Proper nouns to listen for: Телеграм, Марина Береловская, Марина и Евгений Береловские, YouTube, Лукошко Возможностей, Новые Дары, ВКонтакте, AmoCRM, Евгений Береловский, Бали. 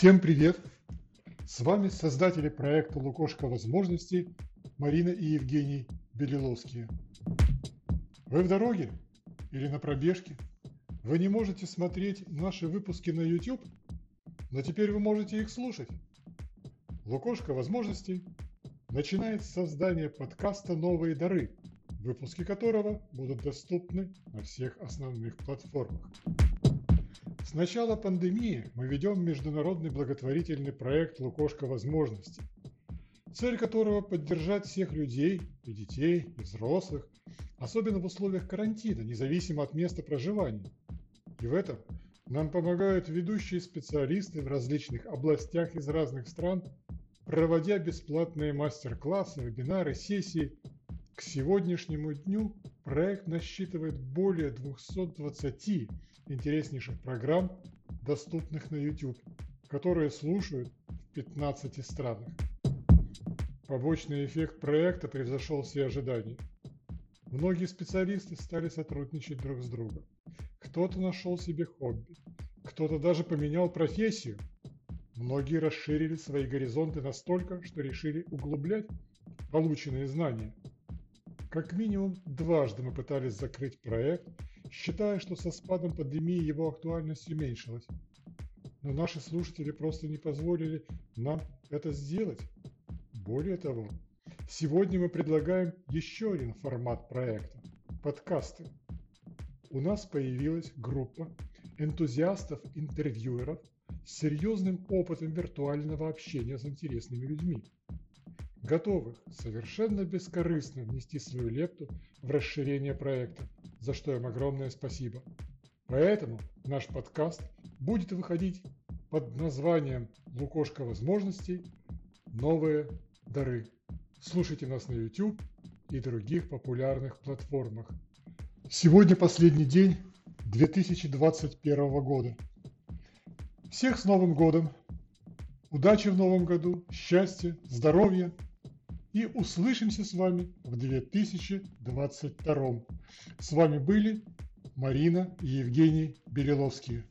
Всем привет! С вами создатели проекта «Лукошко Возможностей» Марина и Евгений Береловские. Вы в дороге или на пробежке? Вы не можете смотреть наши выпуски на YouTube, но теперь вы можете их слушать. «Лукошко Возможностей» начинает создание подкаста «Новые Дары», выпуски которого будут доступны на всех основных платформах. С начала пандемии мы ведем международный благотворительный проект «Лукошко возможностей», цель которого – поддержать всех людей, и детей, и взрослых, особенно в условиях карантина, независимо от места проживания. И в этом нам помогают ведущие специалисты в различных областях из разных стран, проводя бесплатные мастер-классы, вебинары, сессии. К сегодняшнему дню проект насчитывает более 220 интереснейших программ, доступных на YouTube, которые слушают в 15 странах. Побочный эффект проекта превзошел все ожидания. Многие специалисты стали сотрудничать друг с другом. Кто-то нашел себе хобби, кто-то даже поменял профессию. Многие расширили свои горизонты настолько, что решили углублять полученные знания. Как минимум дважды мы пытались закрыть проект, считая, что со спадом пандемии его актуальность уменьшилась. Но наши слушатели просто не позволили нам это сделать. Более того, сегодня мы предлагаем еще один формат проекта – подкасты. У нас появилась группа энтузиастов-интервьюеров с серьезным опытом виртуального общения с интересными людьми, готовых совершенно бескорыстно внести свою лепту в расширение проекта, за что им огромное спасибо. Поэтому наш подкаст будет выходить под названием «Лукошко возможностей. Новые дары». Слушайте нас на YouTube и других популярных платформах. Сегодня последний день 2021 года. Всех с Новым годом! Удачи в Новом году, счастья, здоровья! И услышимся с вами в 2022. С вами были Марина и Евгений Береловские.